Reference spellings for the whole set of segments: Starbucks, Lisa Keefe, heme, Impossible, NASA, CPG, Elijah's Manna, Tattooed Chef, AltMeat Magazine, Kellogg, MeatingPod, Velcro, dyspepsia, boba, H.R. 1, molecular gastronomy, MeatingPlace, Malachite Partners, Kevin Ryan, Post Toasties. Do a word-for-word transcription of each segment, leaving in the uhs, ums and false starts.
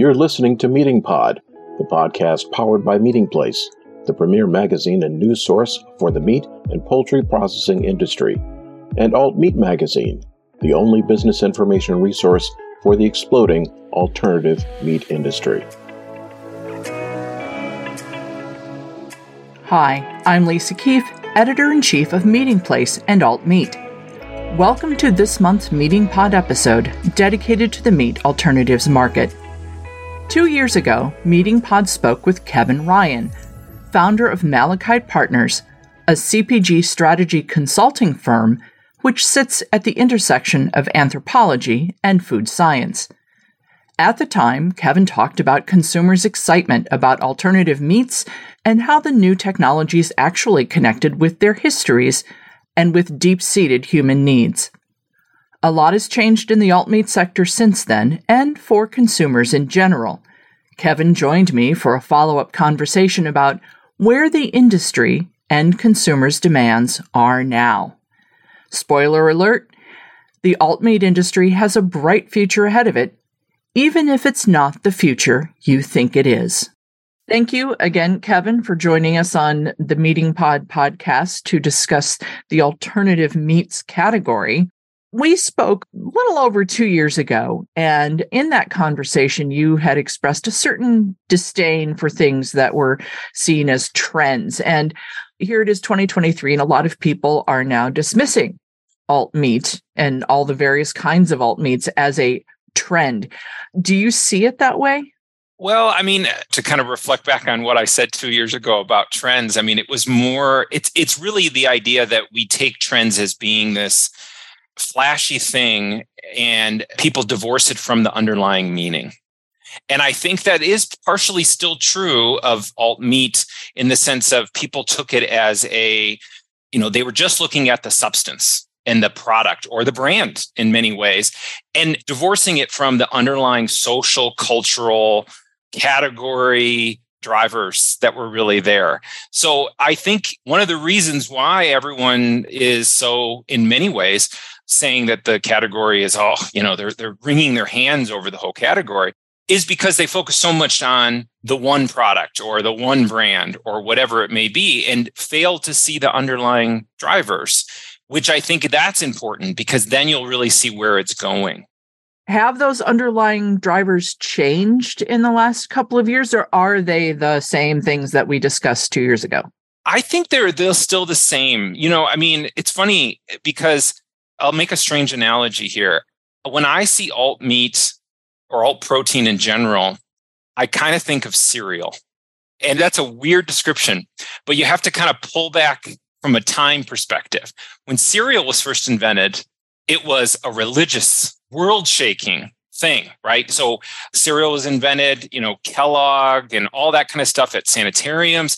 You're listening to MeatingPod, the podcast powered by MeatingPlace, the premier magazine and news source for the meat and poultry processing industry, and AltMeat Magazine, the only business information resource for the exploding alternative meat industry. Hi, I'm Lisa Keefe, Editor-in-Chief of MeatingPlace and AltMeat. Welcome to this month's MeatingPod episode dedicated to the meat alternatives market. Two years ago, MeatingPod spoke with Kevin Ryan, founder of Malachite Partners, a C P G strategy consulting firm which sits at the intersection of anthropology and food science. At the time, Kevin talked about consumers' excitement about alternative meats and how the new technologies actually connected with their histories and with deep-seated human needs. A lot has changed in the alt-meat sector since then, and for consumers in general. Kevin joined me for a follow-up conversation about where the industry and consumers' demands are now. Spoiler alert, the alt-meat industry has a bright future ahead of it, even if it's not the future you think it is. Thank you again, Kevin, for joining us on the MeatingPod podcast to discuss the alternative meats category. We spoke a little over two years ago, and in that conversation, you had expressed a certain disdain for things that were seen as trends. And here it is twenty twenty-three, and a lot of people are now dismissing alt-meat and all the various kinds of alt-meats as a trend. Do you see it that way? Well, I mean, to kind of reflect back on what I said two years ago about trends, I mean, it was more, it's it's really the idea that we take trends as being this flashy thing and people divorce it from the underlying meaning. And I think that is partially still true of alt-meat in the sense of people took it as a, you know, they were just looking at the substance and the product or the brand in many ways, and divorcing it from the underlying social, cultural category drivers that were really there. So I think one of the reasons why everyone is so, in many ways, saying that the category is, oh, you know, they're they're wringing their hands over the whole category is because they focus so much on the one product or the one brand or whatever it may be and fail to see the underlying drivers, which I think that's important because then you'll really see where it's going. Have those underlying drivers changed in the last couple of years, or are they the same things that we discussed two years ago? I think they're, they're still the same. You know, I mean, it's funny because I'll make a strange analogy here. When I see alt-meat or alt-protein in general, I kind of think of cereal. And that's a weird description, but you have to kind of pull back from a time perspective. When cereal was first invented, it was a religious, world-shaking thing, right? So cereal was invented, you know, Kellogg and all that kind of stuff at sanitariums.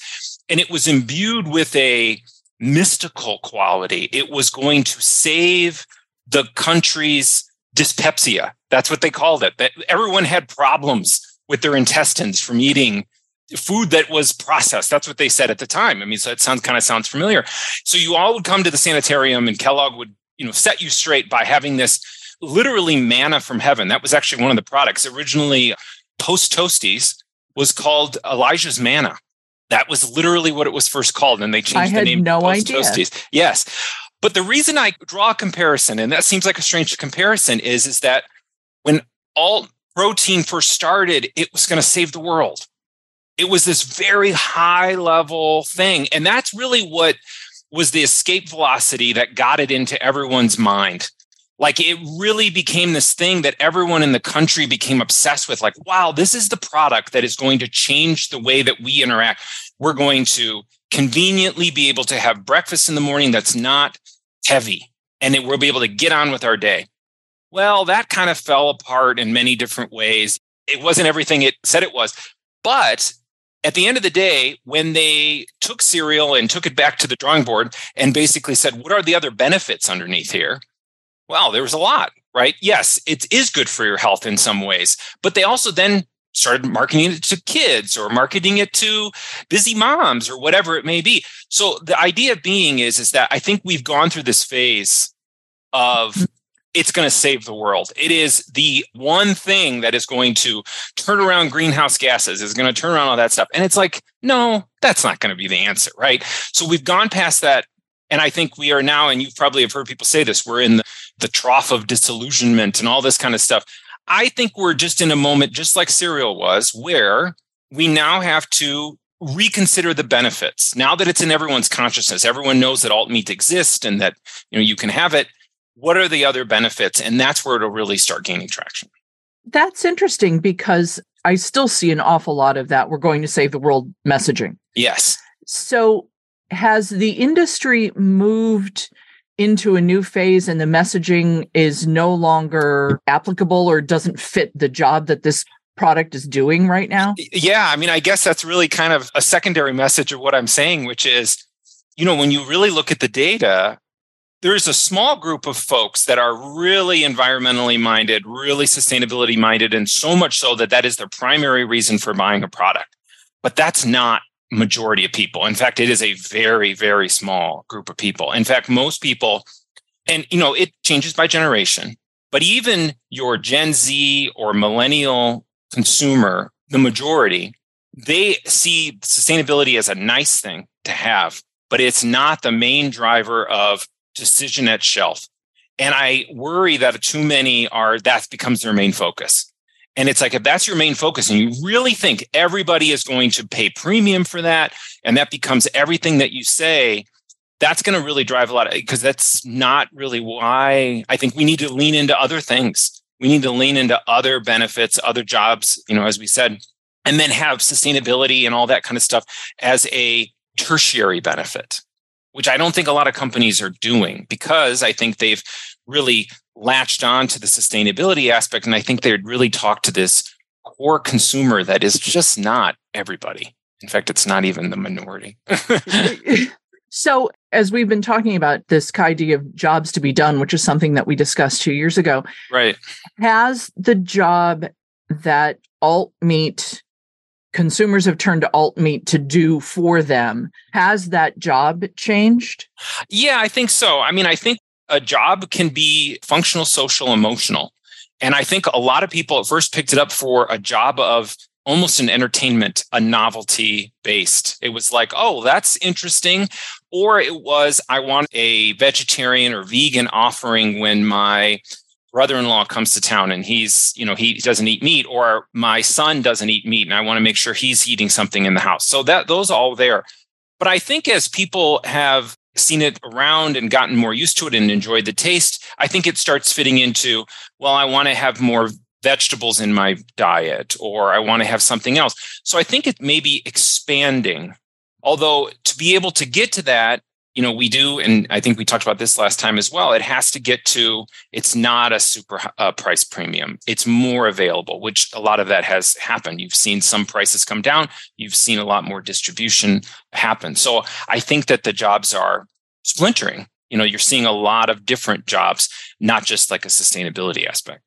And it was imbued with a mystical quality. It was going to save the country's dyspepsia. That's what they called it. That everyone had problems with their intestines from eating food that was processed. That's what they said at the time. I mean, so it sounds kind of sounds familiar. So you all would come to the sanitarium and Kellogg would, you know, set you straight by having this literally manna from heaven. That was actually one of the products. Originally, Post Toasties was called Elijah's Manna. That was literally what it was first called. And they changed the name to Post Toasties. Yes. But the reason I draw a comparison, and that seems like a strange comparison, is, is that when alt protein first started, it was going to save the world. It was this very high level thing. And that's really what was the escape velocity that got it into everyone's mind. Like it really became this thing that everyone in the country became obsessed with. Like, wow, this is the product that is going to change the way that we interact. We're going to conveniently be able to have breakfast in the morning that's not heavy. And then we'll be able to get on with our day. Well, that kind of fell apart in many different ways. It wasn't everything it said it was. But at the end of the day, when they took cereal and took it back to the drawing board and basically said, what are the other benefits underneath here? Well, there was a lot, right? Yes, it is good for your health in some ways. But they also then started marketing it to kids or marketing it to busy moms or whatever it may be. So the idea being is, is that I think we've gone through this phase of it's going to save the world. It is the one thing that is going to turn around greenhouse gases, is going to turn around all that stuff. And it's like, no, that's not going to be the answer, right? So we've gone past that. And I think we are now, and you probably have heard people say this, we're in the, the trough of disillusionment and all this kind of stuff. I think we're just in a moment, just like cereal was, where we now have to reconsider the benefits. Now that it's in everyone's consciousness, everyone knows that alt meat exists and that, you know, you can have it. What are the other benefits? And that's where it'll really start gaining traction. That's interesting, because I still see an awful lot of that. We're going to save the world messaging. Yes. So has the industry moved into a new phase and the messaging is no longer applicable or doesn't fit the job that this product is doing right now? Yeah. I mean, I guess that's really kind of a secondary message of what I'm saying, which is, you know, when you really look at the data, there is a small group of folks that are really environmentally minded, really sustainability minded, and so much so that that is their primary reason for buying a product. But that's not majority of people. In fact, it is a very, very small group of people. In fact, most people, and you know, it changes by generation, but even your Gen Z or millennial consumer, the majority, they see sustainability as a nice thing to have, but it's not the main driver of decision at shelf. And I worry that too many are, that becomes their main focus. And it's like, if that's your main focus and you really think everybody is going to pay premium for that, and that becomes everything that you say, that's going to really drive a lot of, because that's not really why I think we need to lean into other things. We need to lean into other benefits, other jobs, you know, as we said, and then have sustainability and all that kind of stuff as a tertiary benefit, which I don't think a lot of companies are doing, because I think they've really latched on to the sustainability aspect. And I think they'd really talk to this core consumer that is just not everybody. In fact, it's not even the minority. So as we've been talking about this idea of jobs to be done, which is something that we discussed two years ago, right? Has the job that alt meat consumers have turned to alt meat to do for them, has that job changed? Yeah, I think so. I mean, I think a job can be functional, social, emotional. And I think a lot of people at first picked it up for a job of almost an entertainment, a novelty based. It was like, oh, that's interesting. Or it was, I want a vegetarian or vegan offering when my brother-in-law comes to town and he's, you know, he doesn't eat meat, or my son doesn't eat meat and I want to make sure he's eating something in the house. So that those are all there. But I think as people have seen it around and gotten more used to it and enjoyed the taste, I think it starts fitting into, well, I want to have more vegetables in my diet, or I want to have something else. So I think it may be expanding. Although to be able to get to that, you know, we do, and I think we talked about this last time as well, it has to get to, it's not a super uh, price premium. It's more available, which a lot of that has happened. You've seen some prices come down. You've seen a lot more distribution happen. So I think that the jobs are splintering. You know, you're seeing a lot of different jobs, not just like a sustainability aspect.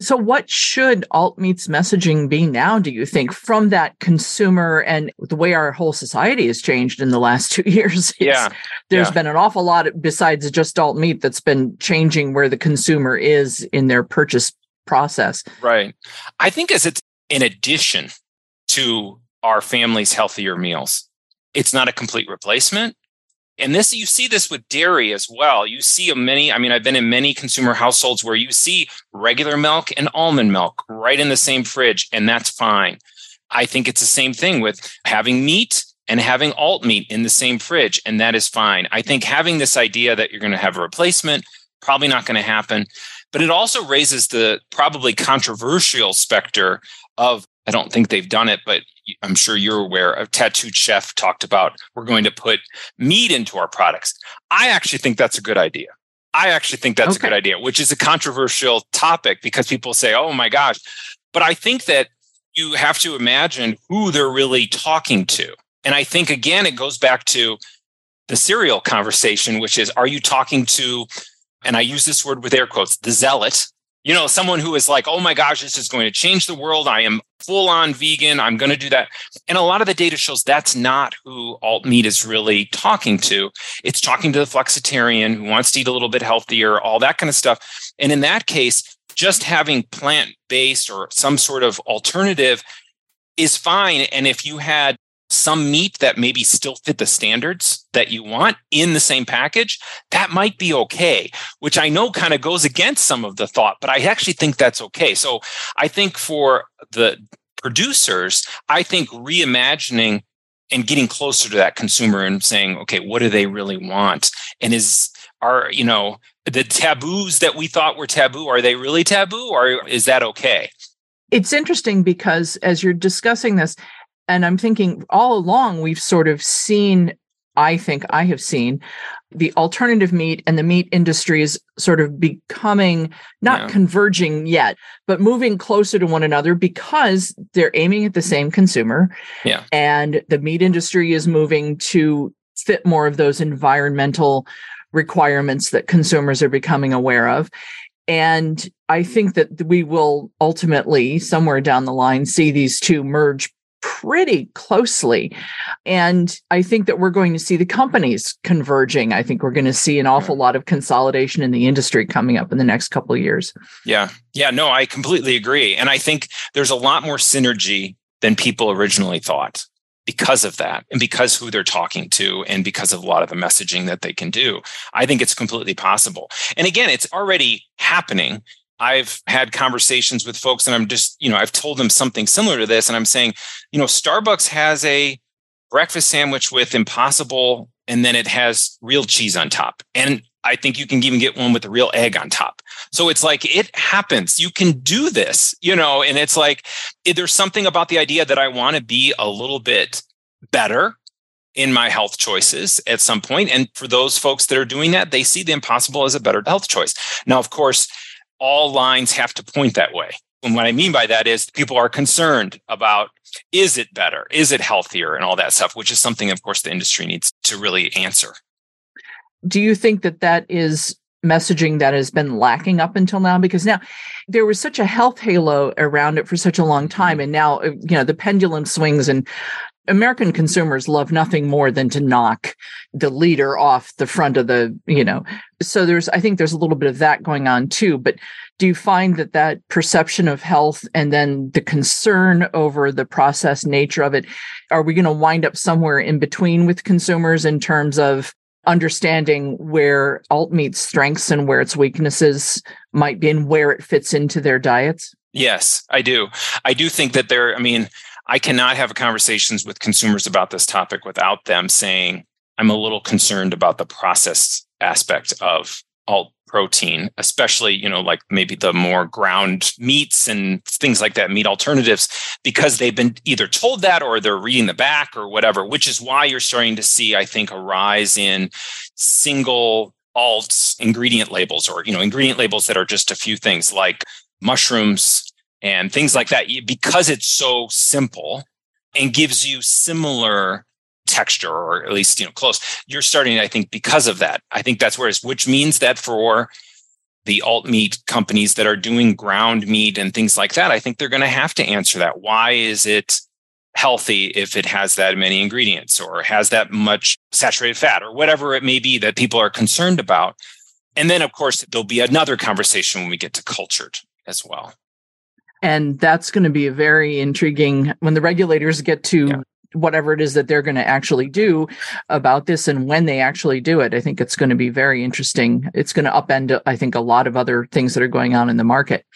So what should alt meat's messaging be now, do you think, from that consumer and the way our whole society has changed in the last two years? Yeah. There's yeah. been an awful lot besides just alt meat that's been changing where the consumer is in their purchase process. Right. I think as it's in addition to our family's healthier meals, it's not a complete replacement. And this, you see this with dairy as well. You see many, I mean, I've been in many consumer households where you see regular milk and almond milk right in the same fridge, and that's fine. I think it's the same thing with having meat and having alt meat in the same fridge, and that is fine. I think having this idea that you're going to have a replacement, probably not going to happen. But it also raises the probably controversial specter of, I don't think they've done it, but I'm sure you're aware of Tattooed Chef talked about, we're going to put meat into our products. I actually think that's a good idea. I actually think that's okay. a good idea, which is a controversial topic because people say, oh my gosh. But I think that you have to imagine who they're really talking to. And I think, again, it goes back to the cereal conversation, which is, are you talking to, and I use this word with air quotes, the zealot? You know, someone who is like, oh my gosh, this is going to change the world. I am full on vegan, I'm going to do that. And a lot of the data shows that's not who alt meat is really talking to. It's talking to the flexitarian who wants to eat a little bit healthier, all that kind of stuff. And in that case, just having plant-based or some sort of alternative is fine. And if you had some meat that maybe still fit the standards that you want in the same package, that might be okay, which I know kind of goes against some of the thought, but I actually think that's okay. So I think for the producers, I think reimagining and getting closer to that consumer and saying, okay, what do they really want? And is are, you know, the taboos that we thought were taboo, are they really taboo, or is that okay? It's interesting because as you're discussing this, and I'm thinking all along, we've sort of seen, I think I have seen, the alternative meat and the meat industry is sort of becoming, not yeah. converging yet, but moving closer to one another because they're aiming at the same consumer. Yeah. And the meat industry is moving to fit more of those environmental requirements that consumers are becoming aware of. And I think that we will ultimately, somewhere down the line, see these two merge pretty closely. And I think that we're going to see the companies converging. I think we're going to see an awful lot of consolidation in the industry coming up in the next couple of years. Yeah. Yeah, no, I completely agree. And I think there's a lot more synergy than people originally thought because of that and because who they're talking to and because of a lot of the messaging that they can do. I think it's completely possible. And again, it's already happening. I've had conversations with folks and I'm just, you know, I've told them something similar to this. And I'm saying, you know, Starbucks has a breakfast sandwich with Impossible, and then it has real cheese on top. And I think you can even get one with a real egg on top. So it's like, it happens. You can do this, you know, and it's like, there's something about the idea that I want to be a little bit better in my health choices at some point. And for those folks that are doing that, they see the Impossible as a better health choice. Now, of course, all lines have to point that way. And what I mean by that is people are concerned about, is it better? Is it healthier? And all that stuff, which is something, of course, the industry needs to really answer. Do you think that that is messaging that has been lacking up until now? Because now there was such a health halo around it for such a long time. And now, you know, the pendulum swings, and American consumers love nothing more than to knock the leader off the front of the, you know, so there's, I think there's a little bit of that going on too, but do you find that that perception of health and then the concern over the processed nature of it, are we going to wind up somewhere in between with consumers in terms of understanding where alt meat's strengths and where its weaknesses might be and where it fits into their diets? Yes, I do. I do think that there, I mean, I cannot have conversations with consumers about this topic without them saying, I'm a little concerned about the processed aspect of alt protein, especially, you know, like maybe the more ground meats and things like that, meat alternatives, because they've been either told that or they're reading the back or whatever, which is why you're starting to see, I think, a rise in single alt ingredient labels or, you know, ingredient labels that are just a few things like mushrooms and things like that, because it's so simple and gives you similar texture, or at least, you know, close. You're starting, I think, because of that. I think that's where it is, which means that for the alt meat companies that are doing ground meat and things like that, I think they're going to have to answer that. Why is it healthy if it has that many ingredients or has that much saturated fat or whatever it may be that people are concerned about? And then, of course, there'll be another conversation when we get to cultured as well. And that's going to be a very intriguing when the regulators get to yeah. whatever it is that they're going to actually do about this and when they actually do it. I think it's going to be very interesting. It's going to upend, I think, a lot of other things that are going on in the market.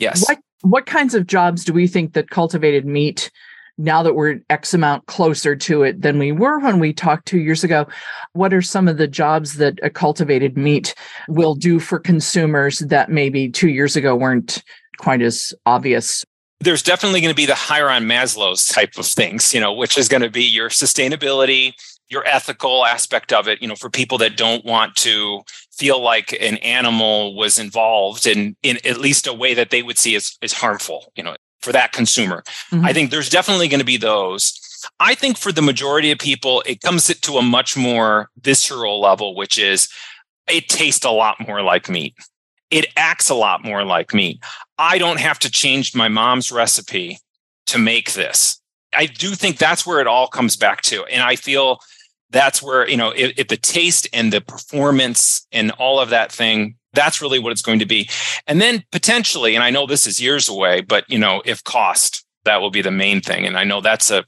Yes. What, what kinds of jobs do we think that cultivated meat, now that we're X amount closer to it than we were when we talked two years ago, what are some of the jobs that a cultivated meat will do for consumers that maybe two years ago weren't quite as obvious? There's definitely going to be the higher on Maslow's type of things, you know, which is going to be your sustainability, your ethical aspect of it, you know, for people that don't want to feel like an animal was involved in, in at least a way that they would see as, as harmful, you know, for that consumer. Mm-hmm. I think there's definitely going to be those. I think for the majority of people, it comes to a much more visceral level, which is it tastes a lot more like meat. It acts a lot more like meat. I don't have to change my mom's recipe to make this. I do think that's where it all comes back to. And I feel that's where, you know, if, if the taste and the performance and all of that thing, that's really what it's going to be. And then potentially, and I know this is years away, but, you know, if cost, that will be the main thing. And I know that's a,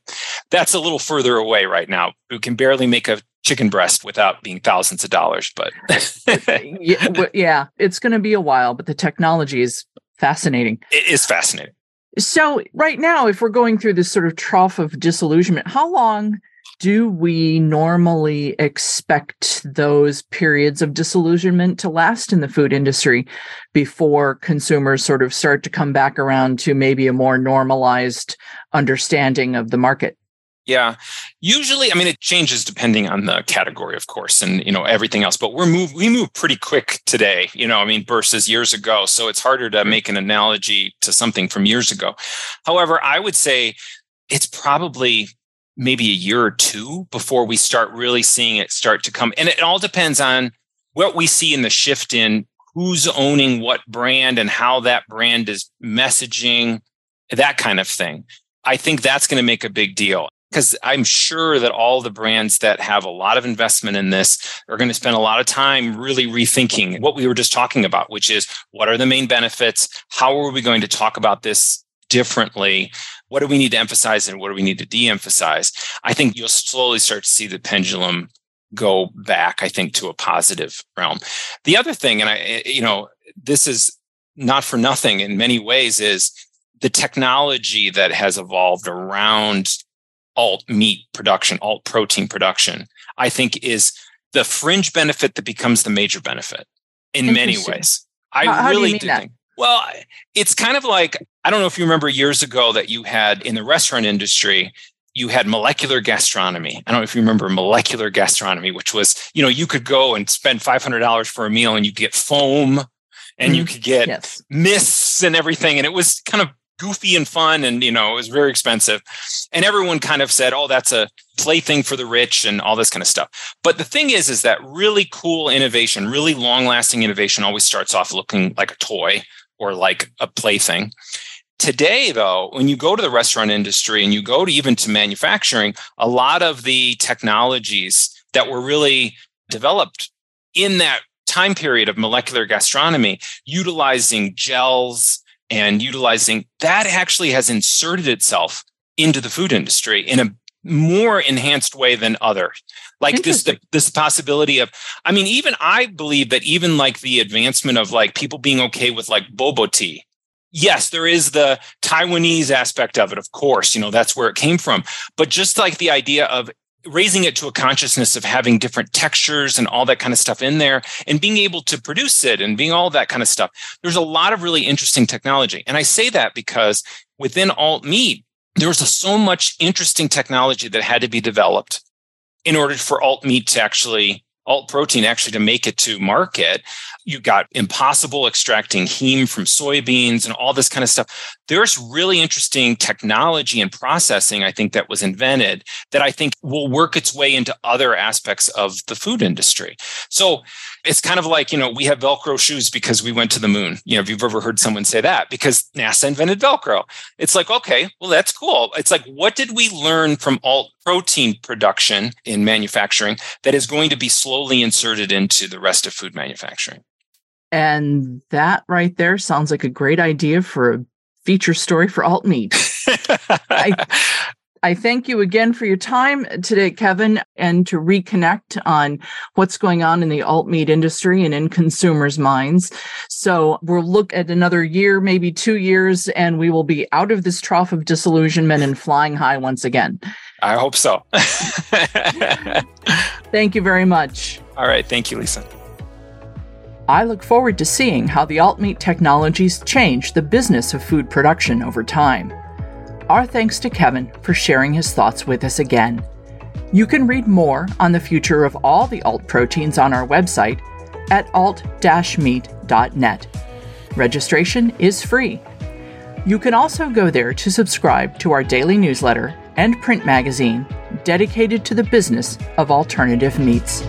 that's a little further away right now. We can barely make a chicken breast without being thousands of dollars, but. Yeah, it's going to be a while, but the technology is fascinating. It is fascinating. So right now, if we're going through this sort of trough of disillusionment, how long do we normally expect those periods of disillusionment to last in the food industry before consumers sort of start to come back around to maybe a more normalized understanding of the market? Yeah, usually, I mean, it changes depending on the category, of course, and, you know, everything else. But we're move we move pretty quick today, you know, I mean, versus years ago. So it's harder to make an analogy to something from years ago. However, I would say it's probably maybe a year or two before we start really seeing it start to come. And it all depends on what we see in the shift in who's owning what brand and how that brand is messaging, that kind of thing. I think that's going to make a big deal. Because I'm sure that all the brands that have a lot of investment in this are going to spend a lot of time really rethinking what we were just talking about, which is what are the main benefits? How are we going to talk about this differently? What do we need to emphasize and what do we need to de-emphasize? I think you'll slowly start to see the pendulum go back, I think, to a positive realm. The other thing, and I, you know, this is not for nothing in many ways, is the technology that has evolved around alt meat production, alt protein production, I think is the fringe benefit that becomes the major benefit in many ways. I how, how really do, you mean do that? think. Well, it's kind of like, I don't know if you remember years ago that you had in the restaurant industry, you had molecular gastronomy. I don't know if you remember molecular gastronomy, which was, you know, you could go and spend five hundred dollars for a meal and you get foam and mm-hmm. you could get yes. mists and everything. And it was kind of goofy and fun. And, you know, it was very expensive. And everyone kind of said, oh, that's a plaything for the rich and all this kind of stuff. But the thing is, is that really cool innovation, really long lasting innovation always starts off looking like a toy or like a plaything. Today, though, when you go to the restaurant industry and you go to even to manufacturing, a lot of the technologies that were really developed in that time period of molecular gastronomy, utilizing gels, and utilizing that actually has inserted itself into the food industry in a more enhanced way than other. Like this, the, this possibility of, I mean, even I believe that even like the advancement of like people being okay with like boba tea. Yes, there is the Taiwanese aspect of it, of course, you know, that's where it came from. But just like the idea of raising it to a consciousness of having different textures and all that kind of stuff in there and being able to produce it and being all that kind of stuff. There's a lot of really interesting technology. And I say that because within alt meat, there was a, so much interesting technology that had to be developed in order for alt meat to actually, alt protein actually to make it to market. You got Impossible extracting heme from soybeans and all this kind of stuff. There's really interesting technology and processing, I think, that was invented that I think will work its way into other aspects of the food industry. So it's kind of like, you know, we have Velcro shoes because we went to the moon. You know, if you've ever heard someone say that, because NASA invented Velcro. It's like, okay, well, that's cool. It's like, what did we learn from alt protein production in manufacturing that is going to be slowly inserted into the rest of food manufacturing? And that right there sounds like a great idea for a feature story for alt meat. I, I thank you again for your time today, Kevin, and to reconnect on what's going on in the alt meat industry and in consumers' minds. So we'll look at another year, maybe two years, and we will be out of this trough of disillusionment and flying high once again. I hope so. Thank you very much. All right. Thank you, Lisa. I look forward to seeing how the alt-meat technologies change the business of food production over time. Our thanks to Kevin for sharing his thoughts with us again. You can read more on the future of all the alt proteins on our website at alt dash meat dot net. Registration is free. You can also go there to subscribe to our daily newsletter and print magazine dedicated to the business of alternative meats.